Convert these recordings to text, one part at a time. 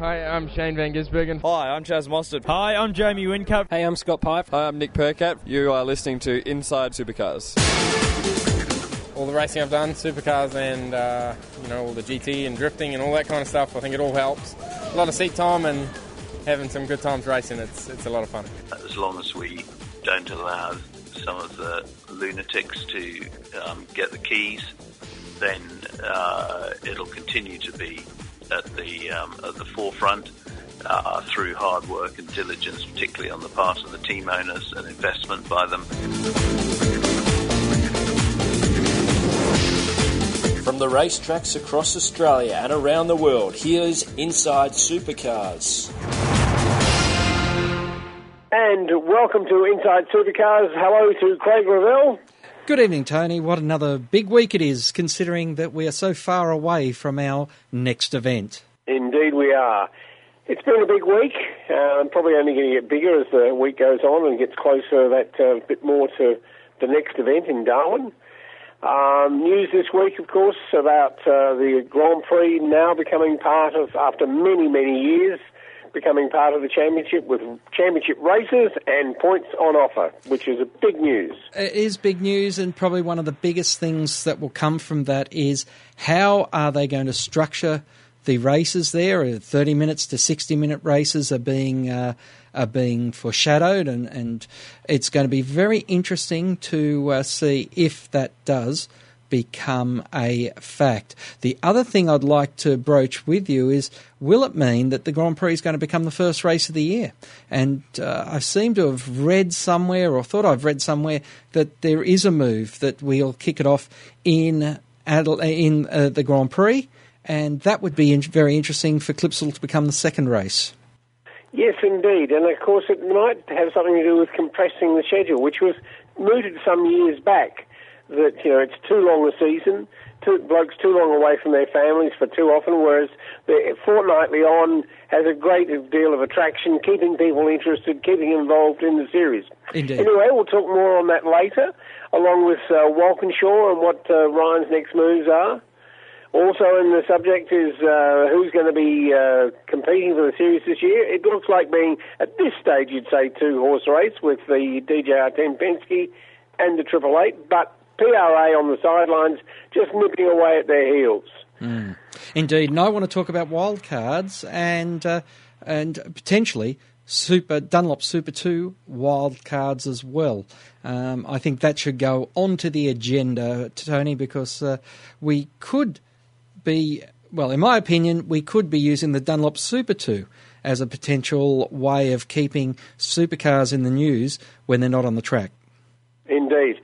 Hi, I'm Shane Van Gisbergen. Hi, I'm Chaz Mostert. Hi, I'm Jamie Whincup. Hey, I'm Scott Pye. Hi, I'm Nick Percat. You are listening to Inside Supercars. All the racing I've done, supercars and, all the GT and drifting and all that kind of stuff, I think it all helps. A lot of seat time and having some good times racing, it's a lot of fun. As long as we don't allow some of the lunatics to get the keys, then it'll continue to be at the forefront through hard work and diligence, particularly on the part of the team owners and investment by them. From the racetracks across Australia and around the world, here's Inside Supercars. And welcome to Inside Supercars. Hello to Craig Revell. Good evening, Tony. What another big week it is, considering that we are so far away from our next event. Indeed we are. It's been a big week, probably only going to get bigger as the week goes on and gets closer that bit more to the next event in Darwin. News this week, of course, about the Grand Prix now becoming part of, after many, many years, becoming part of the championship with championship races and points on offer, which is big news. It is big news, and probably one of the biggest things that will come from that is how are they going to structure the races there? 30 minutes to 60 minute races are being foreshadowed, and it's going to be very interesting to see if that does become a fact. The other thing I'd like to broach with you is, will it mean that the Grand Prix is going to become the first race of the year? And I seem to have read somewhere, or thought I've read somewhere, that there is a move that we'll kick it off in the Grand Prix, and that would be very interesting for Clipsal to become the second race. Yes, indeed, and of course it might have something to do with compressing the schedule, which was mooted some years back. That, it's too long a season, blokes too long away from their families for too often, whereas the fortnightly on has a great deal of attraction, keeping people interested, keeping involved in the series. Indeed. Anyway, we'll talk more on that later, along with Walkinshaw and what Ryan's next moves are. Also in the subject is who's going to be competing for the series this year. It looks like being, at this stage, you'd say two-horse race with the DJR Team Penske and the Triple Eight, but PRA on the sidelines, just nipping away at their heels. Mm. Indeed, and I want to talk about wildcards and potentially Dunlop Super 2 wildcards as well. I think that should go onto the agenda, Tony, because we could be, well, in my opinion, we could be using the Dunlop Super 2 as a potential way of keeping supercars in the news when they're not on the track. Indeed.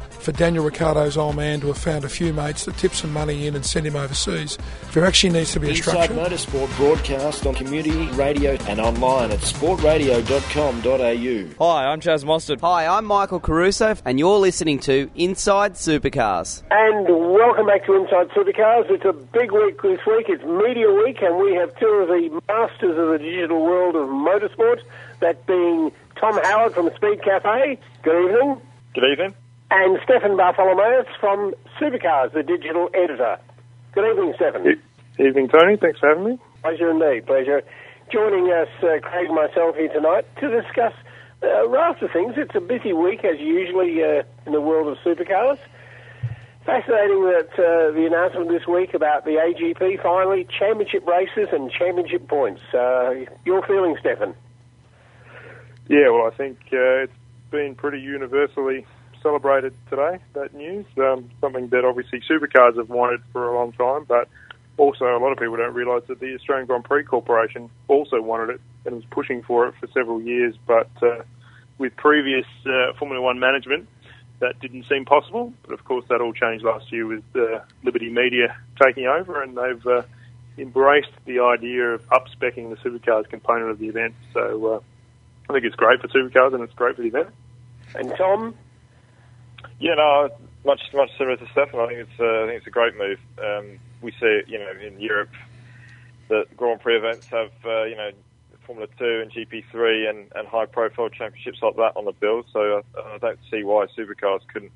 For Daniel Ricciardo's old man to have found a few mates that tip some money in and send him overseas, there actually needs to be a structure. Inside Motorsport broadcast on community radio and online at sportradio.com.au. Hi, I'm Chaz Mostert. Hi, I'm Michael Caruso, and you're listening to Inside Supercars. And welcome back to Inside Supercars. It's a big week this week. It's Media Week, and we have two of the masters of the digital world of motorsport, that being Tom Howard from Speed Cafe. Good evening. Good evening. And Stefan Bartholomew from Supercars, the digital editor. Good evening, Stefan. Evening, Tony. Thanks for having me. Pleasure indeed, pleasure. Joining us, Craig and myself here tonight to discuss a raft of things. It's a busy week, as usually in the world of supercars. Fascinating that the announcement this week about the AGP, finally, championship races and championship points. Your feeling, Stefan? Yeah, well, I think it's been pretty universally celebrated today, that news. Something that obviously supercars have wanted for a long time, but also a lot of people don't realise that the Australian Grand Prix Corporation also wanted it and was pushing for it for several years, but with previous Formula One management, that didn't seem possible. But of course, that all changed last year with Liberty Media taking over, and they've embraced the idea of upspeccing the supercars component of the event. So I think it's great for supercars and it's great for the event. And Tom? Yeah, no, much similar to Stefan. I think it's a great move. We see it, in Europe, the Grand Prix events have, Formula 2 and GP3 and high-profile championships like that on the bill, so I don't see why supercars couldn't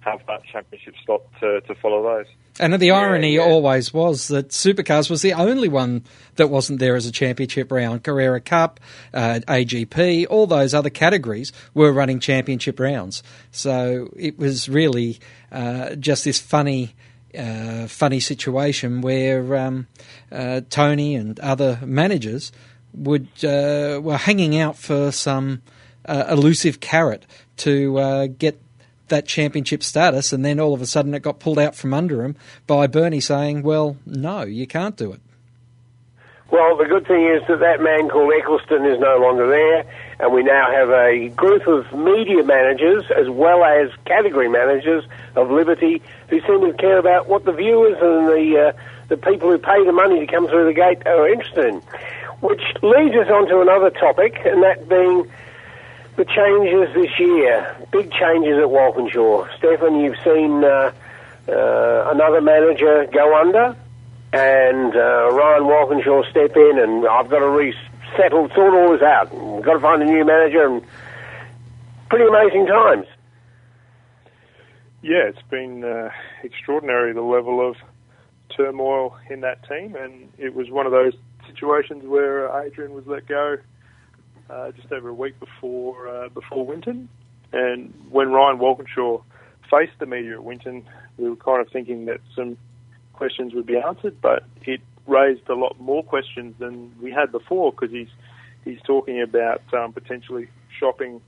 have that championship slot to follow those. And the irony always was that supercars was the only one that wasn't there as a championship round. Carrera Cup, AGP, all those other categories were running championship rounds. So it was really just this funny situation where Tony and other managers were hanging out for some elusive carrot to get that championship status, and then all of a sudden it got pulled out from under him by Bernie saying, well, no, you can't do it. Well, the good thing is that man called Eccleston is no longer there, and we now have a group of media managers as well as category managers of Liberty who seem to care about what the viewers and the people who pay the money to come through the gate are interested in. Which leads us on to another topic, and that being the changes this year. Big changes at Walkinshaw. Stefan, you've seen another manager go under, and Ryan Walkinshaw step in, and I've got to sort all this out. We've got to find a new manager, and pretty amazing times. Yeah, it's been extraordinary, the level of turmoil in that team, and it was one of those situations where Adrian was let go just over a week before Winton. And when Ryan Walkinshaw faced the media at Winton, we were kind of thinking that some questions would be answered, but it raised a lot more questions than we had before, because he's talking about potentially shopping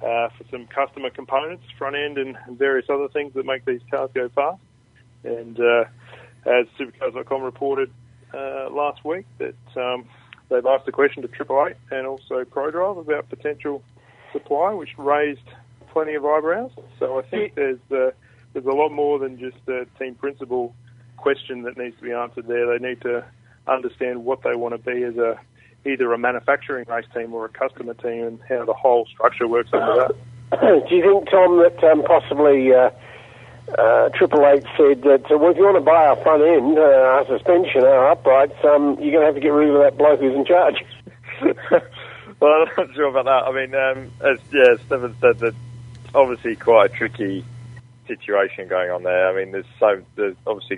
for some customer components, front end and various other things that make these cars go fast. And as Supercars.com reported last week, that they've asked a question to Triple Eight and also ProDrive about potential supply, which raised plenty of eyebrows. So I think there's a lot more than just the team principal question that needs to be answered there. They need to understand what they want to be as either a manufacturing race team or a customer team, and how the whole structure works under that. Do you think, Tom, that possibly Triple Eight said that, well, if you want to buy our front end, our suspension, our uprights, you're going to have to get rid of that bloke who's in charge? Well, I'm not sure about that. I mean, as Stephen said, that obviously quite a tricky situation going on there. I mean, there's obviously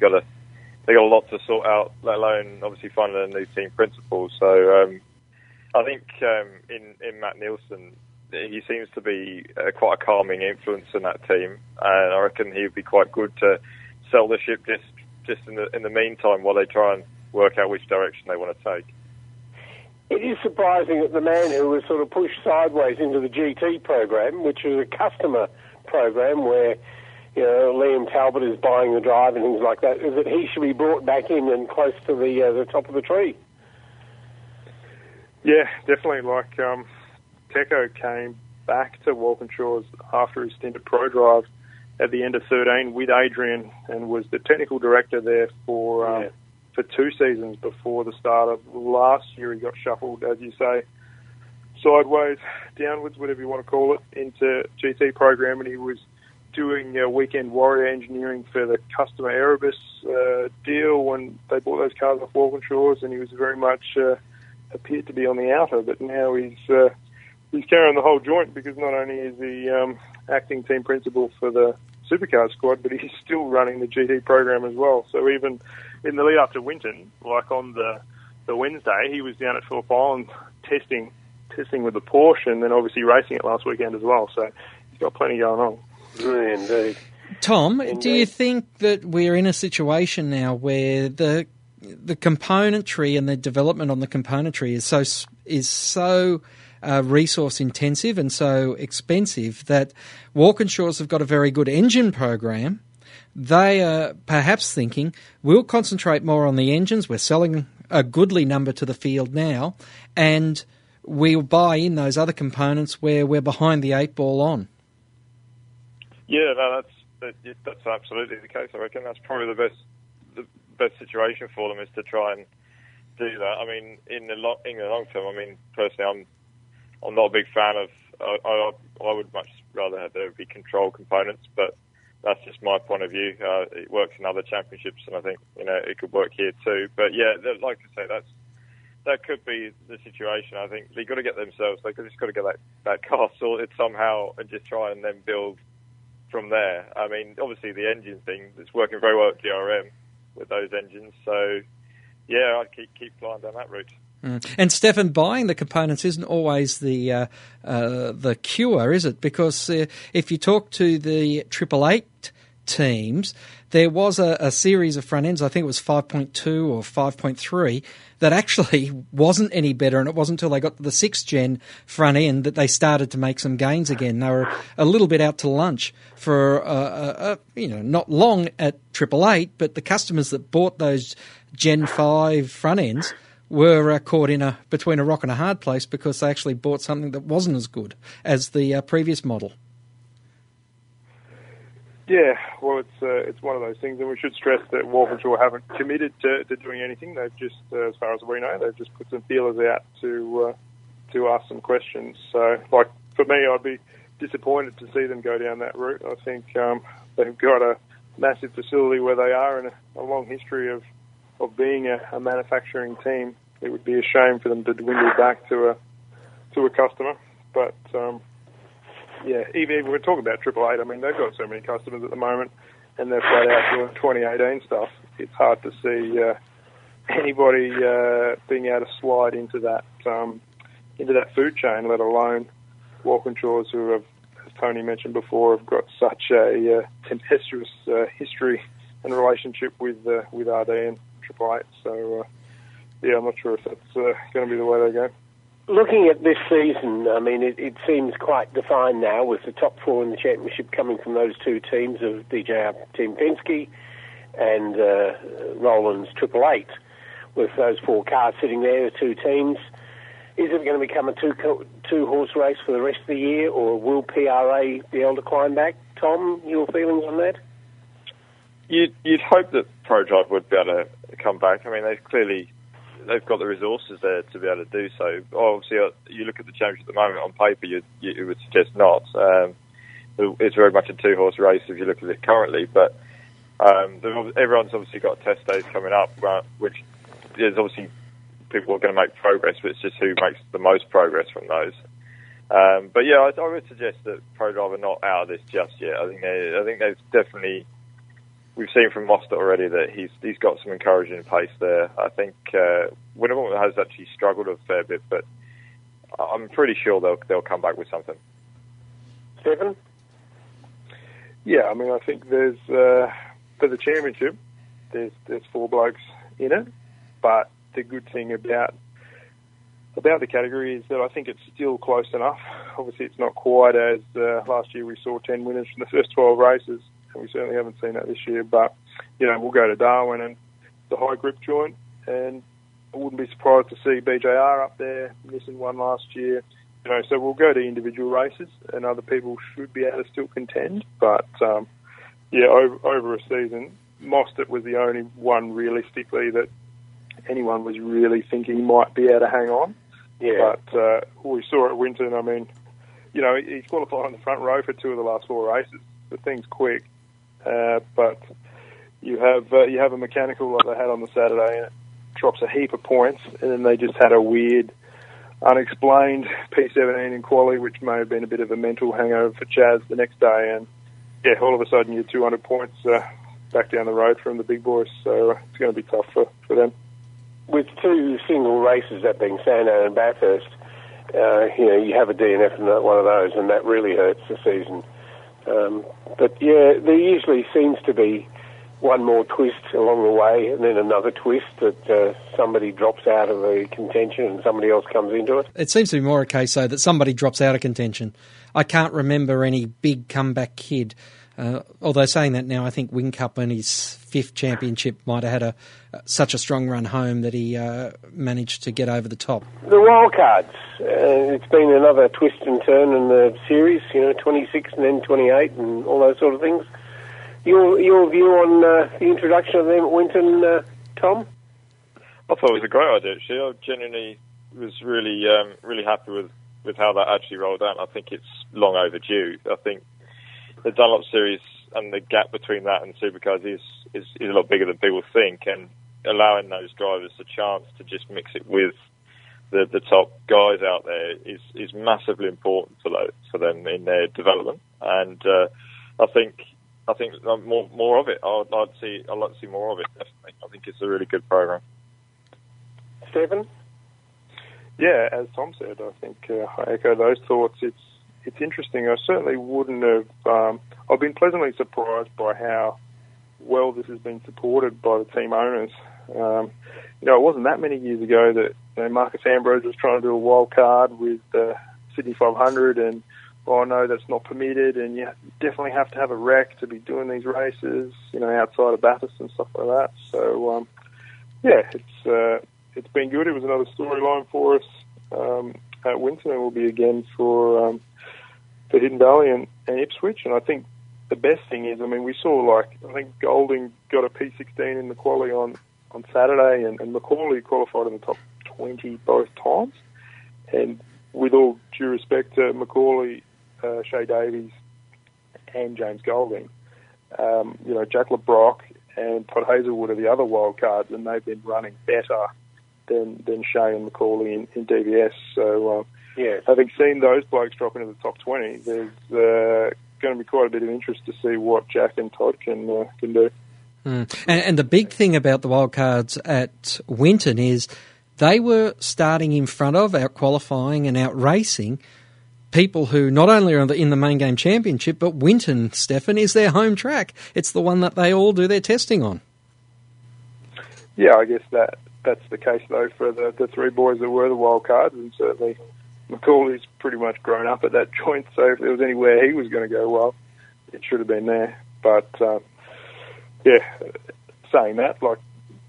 they got a lot to sort out, let alone obviously finding a new team principal. So I think in Matt Nielsen, he seems to be quite a calming influence in that team, and I reckon he would be quite good to sell the ship just in the meantime while they try and work out which direction they want to take. It is surprising that the man who was sort of pushed sideways into the GT program, which was a customer program where Liam Talbot is buying the drive and things like that, is that he should be brought back in and close to the top of the tree. Yeah, definitely. Like, Teco came back to Walkinshaw's after his stint at ProDrive at the end of 2013 with Adrian, and was the technical director there for 2 seasons before the start of last year. He got shuffled, as you say, sideways, downwards, whatever you want to call it, into GT program, and he was doing weekend warrior engineering for the customer Erebus deal when they bought those cars off Walkinshaw's, and he was very much appeared to be on the outer, but now he's carrying the whole joint, because not only is he acting team principal for the supercar squad, but he's still running the GT program as well. So even in the lead up to Winton, like on the Wednesday, he was down at Phillip Island testing with the Porsche, and then obviously racing it last weekend as well. So he's got plenty going on. Yeah, indeed. Tom, do you think that we're in a situation now where the componentry and the development on the componentry is so resource intensive and so expensive that Walkinshaws have got a very good engine program? They are perhaps thinking, we'll concentrate more on the engines. We're selling a goodly number to the field now, and we'll buy in those other components where we're behind the eight ball on. Yeah, no, that's absolutely the case. I reckon that's probably the best situation for them, is to try and do that. I mean, in the long term, I mean, personally, I'm not a big fan of. I would much rather have there be control components, but that's just my point of view. It works in other championships, and I think it could work here too. But yeah, like I say, that could be the situation. I think they've got to get themselves. They've just got to get that car sorted somehow, and just try and then build from there. I mean, obviously the engine thing, it's working very well at DRM with those engines. So, yeah, I'd keep flying down that route. Mm. And Stefan, buying the components isn't always the cure, is it? Because if you talk to the Triple Eight teams, there was a series of front ends, I think it was 5.2 or 5.3, that actually wasn't any better, and it wasn't until they got to the 6th gen front end that they started to make some gains again. They were a little bit out to lunch for not long at Triple Eight, but the customers that bought those Gen 5 front ends were caught between a rock and a hard place, because they actually bought something that wasn't as good as the previous model. Yeah, well, it's one of those things, and we should stress that Walkinshaw haven't committed to doing anything. They've just, as far as we know, they've just put some feelers out to ask some questions. So, like, for me, I'd be disappointed to see them go down that route. I think they've got a massive facility where they are, and a long history of being a manufacturing team. It would be a shame for them to dwindle back to a customer, but. Yeah, even if we're talking about Triple Eight, I mean, they've got so many customers at the moment, and they're flat out doing 2018 stuff. It's hard to see anybody being able to slide into that food chain, let alone Walkinshaws, who have, as Tony mentioned before, have got such a tempestuous history and relationship with RD and Triple Eight. So, yeah, I'm not sure if that's going to be the way they go. Looking at this season, I mean, it seems quite defined now, with the top four in the championship coming from those two teams of DJR Team Penske and Roland's Triple Eight. With those four cars sitting there, the two teams, is it going to become a two-horse race for the rest of the year, or will PRA be able to climb back? Tom, your feelings on that? You'd hope that ProDrive would be able to come back. I mean, they've got the resources there to be able to do so. Obviously, you look at the championship at the moment on paper, you would suggest not. It's very much a two-horse race if you look at it currently, but everyone's obviously got test days coming up, which there's obviously people are going to make progress, but it's just who makes the most progress from those. But yeah, I would suggest that ProDrive are not out of this just yet. I think they've definitely... We've seen from Mostert already that he's got some encouraging pace there. I think Winton has actually struggled a fair bit, but I'm pretty sure they'll come back with something. Stephen? Yeah, I mean, I think there's for the championship, there's four blokes in it, but the good thing about the category is that I think it's still close enough. Obviously, it's not quite as last year we saw 10 winners from the first 12 races. We certainly haven't seen that this year, but we'll go to Darwin and the high grip joint, and I wouldn't be surprised to see BJR up there, missing one last year. So we'll go to individual races, and other people should be able to still contend. But over a season, Mostert was the only one realistically that anyone was really thinking might be able to hang on. Yeah. But we saw at Winton. I mean, he's qualified on the front row for two of the last four races. The thing's quick. But you have a mechanical like they had on the Saturday, and it drops a heap of points, and then they just had a weird, unexplained P17 in quali, which may have been a bit of a mental hangover for Chaz the next day, and yeah, all of a sudden you're 200 points back down the road from the big boys, so it's going to be tough for them. With two single races, that being Sandown and Bathurst, you have a DNF in one of those, and that really hurts the season. But yeah, there usually seems to be one more twist along the way, and then another twist that somebody drops out of the contention and somebody else comes into it. It seems to be more a case, though, that somebody drops out of contention. I can't remember any big comeback kid. Although saying that now, I think Whincup in his fifth championship might have had such a strong run home that he managed to get over the top. The wild cards. It's been another twist and turn in the series, 26 and then 28 and all those sort of things. Your view on the introduction of them at Winton, Tom? I thought it was a great idea, actually. I genuinely was really, really happy with how that actually rolled out. I think it's long overdue. I think the Dunlop series and the gap between that and Supercars is a lot bigger than people think, and allowing those drivers the chance to just mix it with the top guys out there is massively important for them in their development. And I think more of it. I'd like to see more of it. Definitely, I think it's a really good program. Stephen? Yeah, as Tom said, I think I echo those thoughts. It's interesting. I certainly wouldn't have... I've been pleasantly surprised by how well this has been supported by the team owners. It wasn't that many years ago that Marcus Ambrose was trying to do a wild card with Sydney 500 and, oh, no, that's not permitted, and you definitely have to have a wreck to be doing these races, outside of Bathurst and stuff like that. So, it's been good. It was another storyline for us at Winton, and will be again for... the Hidden Valley and Ipswich, and I think the best thing is, we saw, I think Golding got a P16 in the quali on Saturday, and Macauley qualified in the top 20 both times. And with all due respect to Macauley, Shea Davies, and James Golding, Jack LeBrock and Todd Hazelwood are the other wild cards, and they've been running better than Shea and Macauley in DVS. So, yeah, having seen those blokes drop into the top 20, there's going to be quite a bit of interest to see what Jack and Todd can do. Mm. And the big thing about the wildcards at Winton is they were starting in front of, out qualifying and out racing people who not only are in the main game championship, but Winton, Stefan, is their home track. It's the one that they all do their testing on. Yeah, I guess that's the case, though, for the three boys that were the wildcards, and certainly... Macauley's pretty much grown up at that joint, so if there was anywhere he was going to go, well, it should have been there. But, saying that,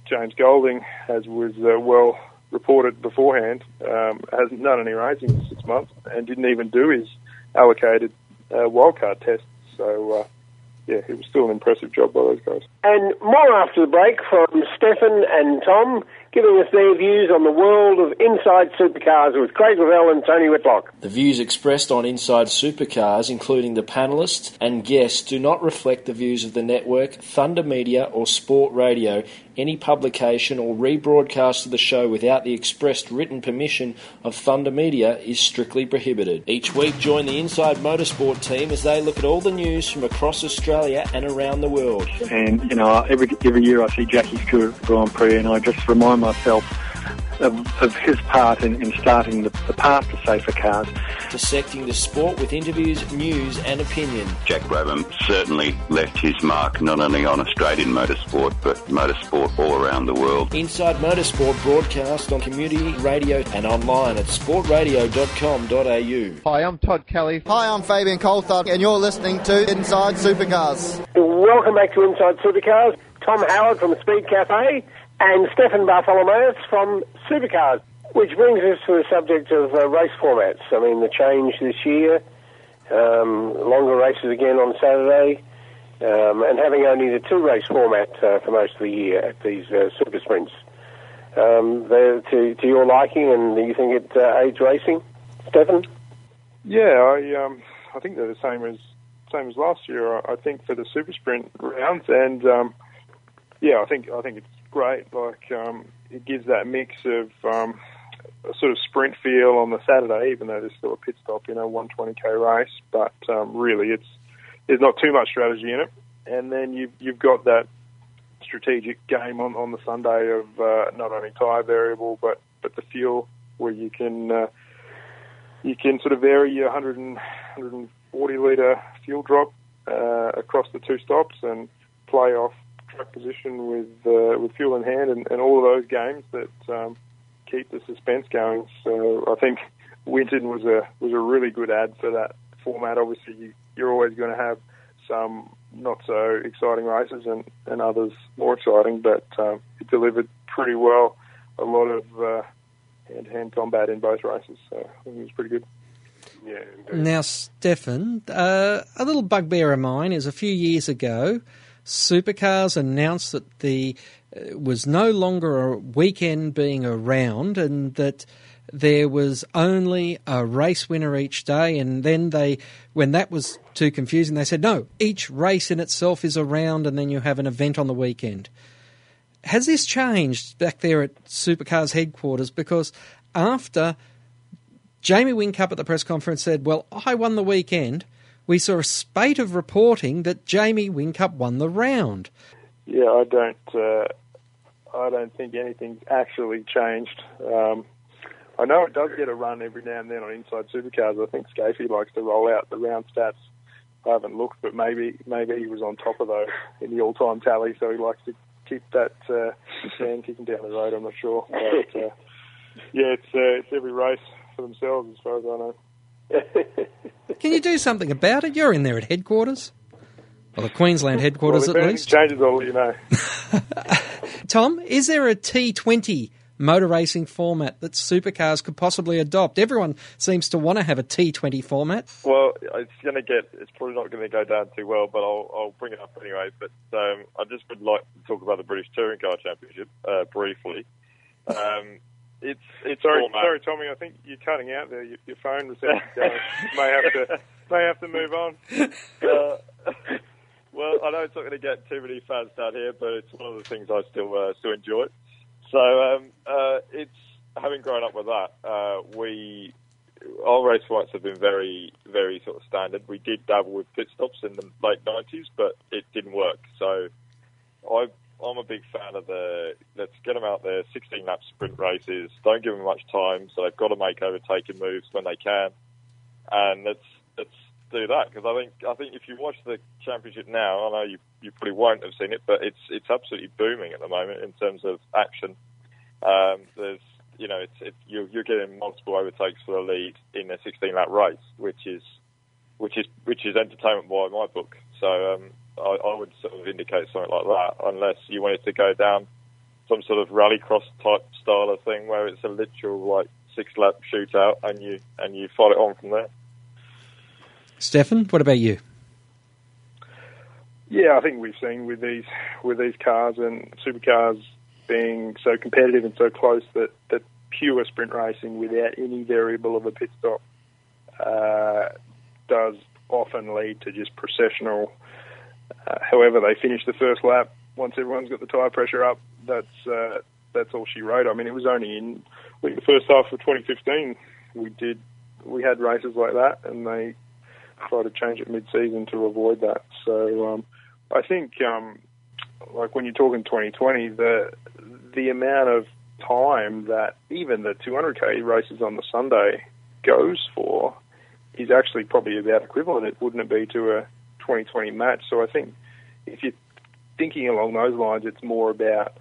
James Golding, as was well reported beforehand, hasn't done any racing for 6 months and didn't even do his allocated wildcard test. So, it was still an impressive job by those guys. And more after the break from Stefan and Tom, giving us their views on the world of Inside Supercars with Craig Revell and Tony Whitlock. The views expressed on Inside Supercars, including the panellists and guests, do not reflect the views of the network, Thunder Media or Sport Radio. Any publication or rebroadcast of the show without the expressed written permission of Thunder Media is strictly prohibited. Each week, join the Inside Motorsport team as they look at all the news from across Australia and around the world. And, every year I see Jackie's Tour at the Grand Prix, and I just remind myself of his part in starting the path to safer cars. Dissecting the sport with interviews, news and opinion. Jack Brabham certainly left his mark not only on Australian motorsport but motorsport all around the world. Inside Motorsport broadcast on community radio and online at sportradio.com.au. Hi, I'm Todd Kelly. Hi, I'm Fabian Coulthard, and you're listening to Inside Supercars. Welcome back to Inside Supercars. Tom Howard from Speed Cafe and Stephen Bartholomeus from Supercars, which brings us to the subject of race formats. The change this year, longer races again on Saturday, and having only the two-race format for most of the year at these super sprints. They're to your liking, and do you think it aids racing, Stephen? Yeah, I think they're the same as last year. I think for the super sprint rounds, and I think it's great. It gives that mix of a sort of sprint feel on the Saturday, even though there's still a pit stop, 120k race, but really there's not too much strategy in it. And then you've got that strategic game on the Sunday of not only tyre variable but the fuel, where you can sort of vary your 140 litre fuel drop across the two stops and play off track position with fuel in hand, and all of those games that keep the suspense going. So I think Winton was a really good ad for that format. Obviously, you're always going to have some not so exciting races and others more exciting, but it delivered pretty well. A lot of hand-to-hand combat in both races, so I think it was pretty good. Yeah. Now, Stefan, a little bugbear of mine is a few years ago, Supercars announced that it was no longer a weekend being a round and that there was only a race winner each day, and then when that was too confusing, they said, no, each race in itself is a round and then you have an event on the weekend. Has this changed back there at Supercars headquarters? Because after Jamie Whincup at the press conference said, well, I won the weekend, we saw a spate of reporting that Jamie Whincup won the round. Yeah, I don't think anything's actually changed. I know it does get a run every now and then on Inside Supercars. I think Scafey likes to roll out the round stats. I haven't looked, but maybe he was on top of those in the all-time tally, so he likes to keep that kicking down the road, I'm not sure. But, yeah, it's every race for themselves as far as I know. Can you do something about it? You're in there at headquarters. Well, the Queensland headquarters at least. Changes, I'll let you know. Tom, is there a T20 motor racing format that Supercars could possibly adopt? Everyone seems to want to have a T20 format. Well, it's probably not going to go down too well, but I'll bring it up anyway. But I just would like to talk about the British Touring Car Championship briefly. Sorry, Tommy, I think you're cutting out there. Your phone reception may have to move on. Well, I know it's not going to get too many fans down here, but it's one of the things I still enjoy. So it's having grown up with that, our race rights have been very, very sort of standard. We did dabble with pit stops in the late 90s, but it didn't work. So I'm a big fan of let's get them out there, 16-lap sprint races. Don't give them much time, so they've got to make overtaking moves when they can. And let's do that, because I think if you watch the championship now, I know you probably won't have seen it, but it's absolutely booming at the moment in terms of action. You're getting multiple overtakes for the lead in a 16-lap race, which is entertainment by my book. So. I would sort of indicate something like that, unless you wanted to go down some sort of rallycross type style of thing where it's a literal 6-lap shootout and you fight it on from there. Stefan, what about you? Yeah, I think we've seen with these cars and supercars being so competitive and so close that pure sprint racing without any variable of a pit stop does often lead to just processional. However they finish the first lap, once everyone's got the tyre pressure up, that's all she wrote. I mean, it was only in the first half of 2015 we had races like that, and they tried to change it mid-season to avoid that. So I think when you're talking 2020, the amount of time that even the 200k races on the Sunday goes for is actually probably about equivalent, wouldn't it be, to a 2020 match. So I think if you're thinking along those lines, it's more about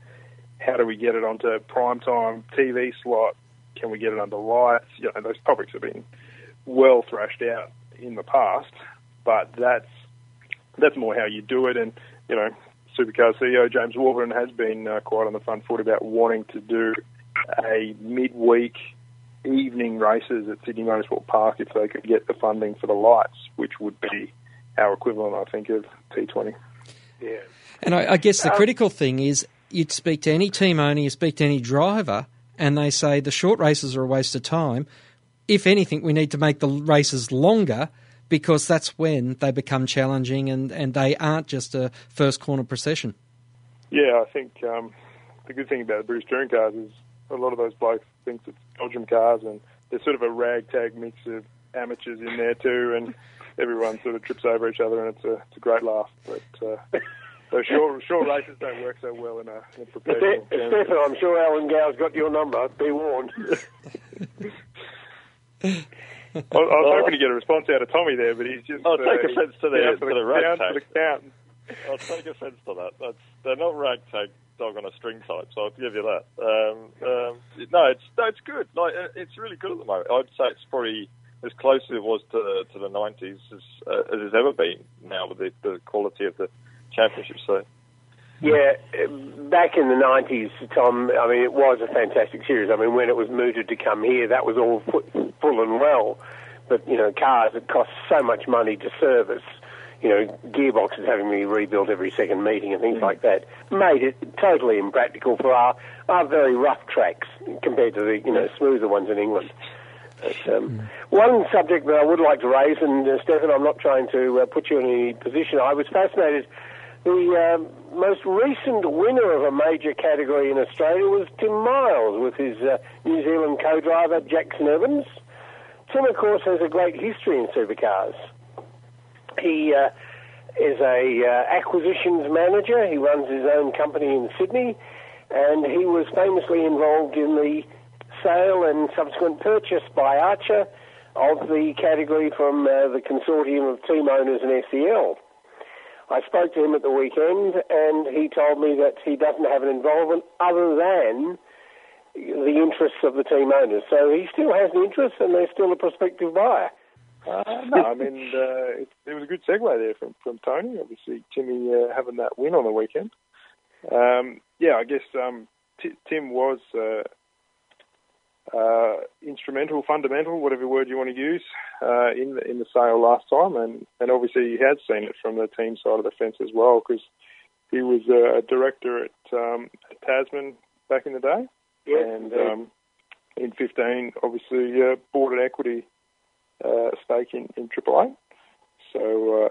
how do we get it onto prime time TV slot? Can we get it under lights? You know, those topics have been well thrashed out in the past, but that's more how you do it. And you know, Supercar CEO James Warburton has been quite on the front foot about wanting to do a midweek evening races at Sydney Motorsport Park if they could get the funding for the lights, which would be our equivalent, I think, of T20. Yeah. And I guess the critical thing is you'd speak to any team owner, you speak to any driver, and they say the short races are a waste of time. If anything, we need to make the races longer, because that's when they become challenging and they aren't just a first-corner procession. Yeah, I think the good thing about the British Touring Cars is a lot of those blokes think it's Belgium cars, and there's sort of a ragtag mix of amateurs in there too, and everyone sort of trips over each other, and it's a great laugh. But those short races don't work so well in a professional. Stefan, I'm sure Alan Gow's got your number. Be warned. I was hoping to get a response out of Tommy there, but he's just... I'll take offence to the rag tag. I'll take offence to that. They're not rag tag dog on a string type, so I'll give you that. It's good. Like, it's really good at the moment. I'd say it's probably as close as it was to the 90s as it's ever been now with the quality of the championship. So. Yeah, back in the 90s, Tom, I mean, it was a fantastic series. I mean, when it was mooted to come here, that was all full and well. But, you know, cars, it cost so much money to service. You know, gearboxes having to be rebuilt every second meeting and things like that made it totally impractical for our very rough tracks compared to the, you know, smoother ones in England. But, one subject that I would like to raise, and Stefan, I'm not trying to put you in any position, I was fascinated... The most recent winner of a major category in Australia was Tim Miles with his New Zealand co-driver, Jackson Evans. Tim, of course, has a great history in supercars. He is a acquisitions manager. He runs his own company in Sydney, and he was famously involved in the sale and subsequent purchase by Archer of the category from the consortium of team owners and SEL. I spoke to him at the weekend, and he told me that he doesn't have an involvement other than the interests of the team owners. So he still has an interest, and they're still a prospective buyer. It was a good segue there from Tony, obviously, Timmy having that win on the weekend. Tim was instrumental, fundamental, whatever word you want to use, in the sale last time, and obviously he has seen it from the team side of the fence as well, because he was a director at Tasman back in the day, in 15 obviously bought an equity stake in Triple Eight. So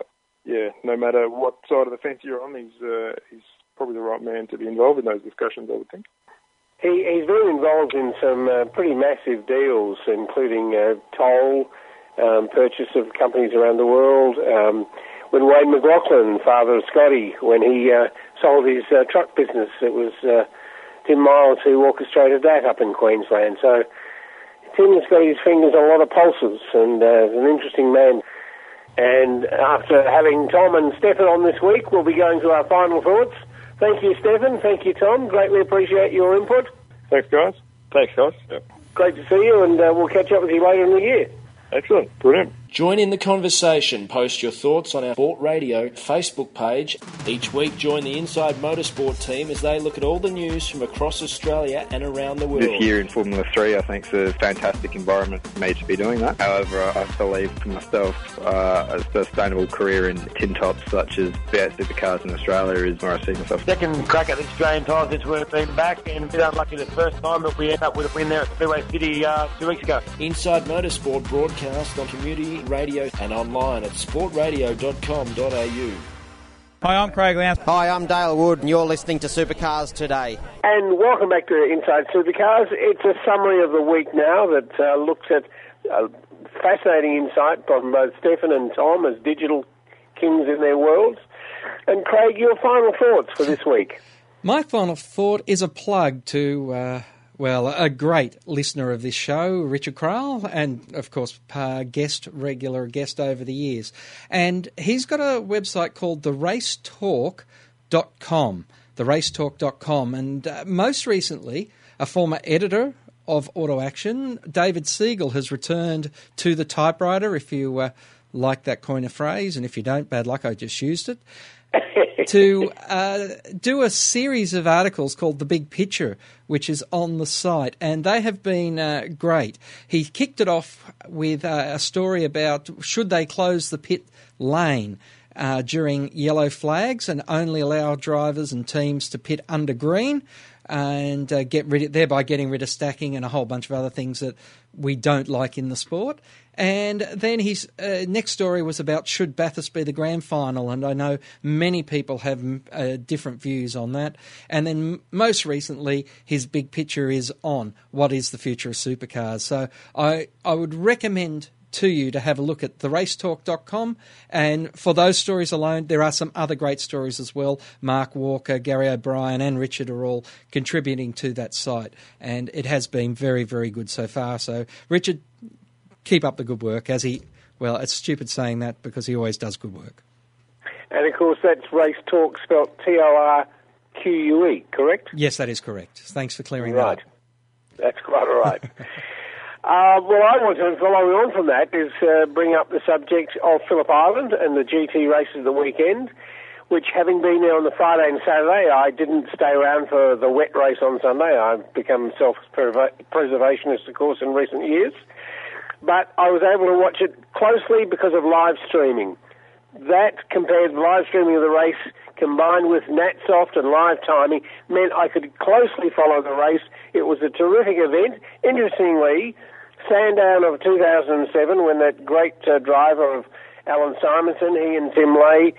no matter what side of the fence you're on, he's probably the right man to be involved in those discussions, I would think. He's been involved in some pretty massive deals, including toll, purchase of companies around the world. When Wayne McLaughlin, father of Scotty, when he sold his truck business, it was Tim Miles who orchestrated that up in Queensland. So Tim's got his fingers on a lot of pulses, and is an interesting man. And after having Tom and Stefan on this week, we'll be going to our final thoughts. Thank you, Stephen. Thank you, Tom. Greatly appreciate your input. Thanks, guys. Yep. Great to see you, and we'll catch up with you later in the year. Excellent. Brilliant. Join in the conversation. Post your thoughts on our Sport Radio Facebook page. Each week, join the Inside Motorsport team as they look at all the news from across Australia and around the world. This year in Formula 3, I think it's a fantastic environment for me to be doing that. However, I believe for myself a sustainable career in tin tops such as Supercars in Australia is where I see myself. Second crack at the Australian title since we've been back, and a bit unlucky the first time, but we end up with a win there at Speedway City 2 weeks ago. Inside Motorsport broadcast on community radio and online at sportradio.com.au. Hi, I'm Craig Lowndes. Hi, I'm Dale Wood, and you're listening to Supercars Today. And welcome back to Inside Supercars. It's a summary of the week now that looks at fascinating insight from both Stefan and Tom as digital kings in their worlds. And Craig, your final thoughts for this week? My final thought is a plug to... a great listener of this show, Richard Kral, and, of course, regular guest over the years. And he's got a website called theracetalk.com. And most recently, a former editor of Auto Action, David Siegel, has returned to the typewriter, if you like that coin of phrase, and if you don't, bad luck, I just used it, to do a series of articles called The Big Picture, which is on the site, and they have been great. He kicked it off with a story about should they close the pit lane during yellow flags and only allow drivers and teams to pit under green, and thereby getting rid of stacking and a whole bunch of other things that we don't like in the sport. And then his next story was about should Bathurst be the grand final, and I know many people have different views on that. And then most recently, his big picture is on what is the future of supercars. So I would recommend to you to have a look at theracetalk.com, and for those stories alone, there are some other great stories as well. Mark Walker, Gary O'Brien and Richard are all contributing to that site, and it has been very, very good so far. So Richard, keep up the good work, as he, well, it's stupid saying that because he always does good work. And, of course, that's Race Talk, spelled TORQUE, correct? Yes, that is correct. Thanks for clearing that up. That's quite all right. Well, I want to follow on from that is bring up the subject of Phillip Island and the GT races of the weekend, which, having been there on the Friday and Saturday, I didn't stay around for the wet race on Sunday. I've become self-preservationist, of course, in recent years. But I was able to watch it closely because of live streaming. That, compared to live streaming of the race, combined with NatSoft and live timing, meant I could closely follow the race. It was a terrific event. Interestingly, Sandown of 2007, when that great driver of Alan Simonson, he and Tim Lay,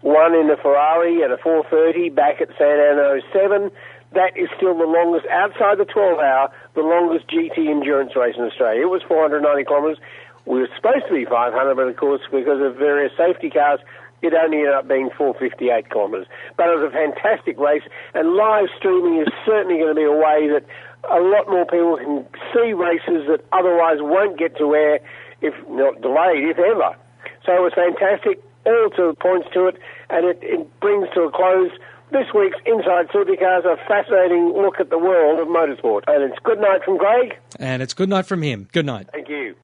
won in a Ferrari at a 430 back at Sandown 07, that is still the longest, outside the 12-hour, the longest GT endurance race in Australia. It was 490 kilometres. We were supposed to be 500, but of course, because of various safety cars, it only ended up being 458 kilometres. But it was a fantastic race, and live streaming is certainly going to be a way that a lot more people can see races that otherwise won't get to air, if not delayed, if ever. So it was fantastic, all two points to it, and it brings to a close this week's Inside Supercars, a fascinating look at the world of motorsport. And it's good night from Craig. And it's good night from him. Good night. Thank you.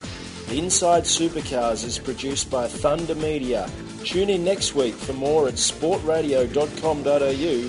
Inside Supercars is produced by Thunder Media. Tune in next week for more at sportradio.com.au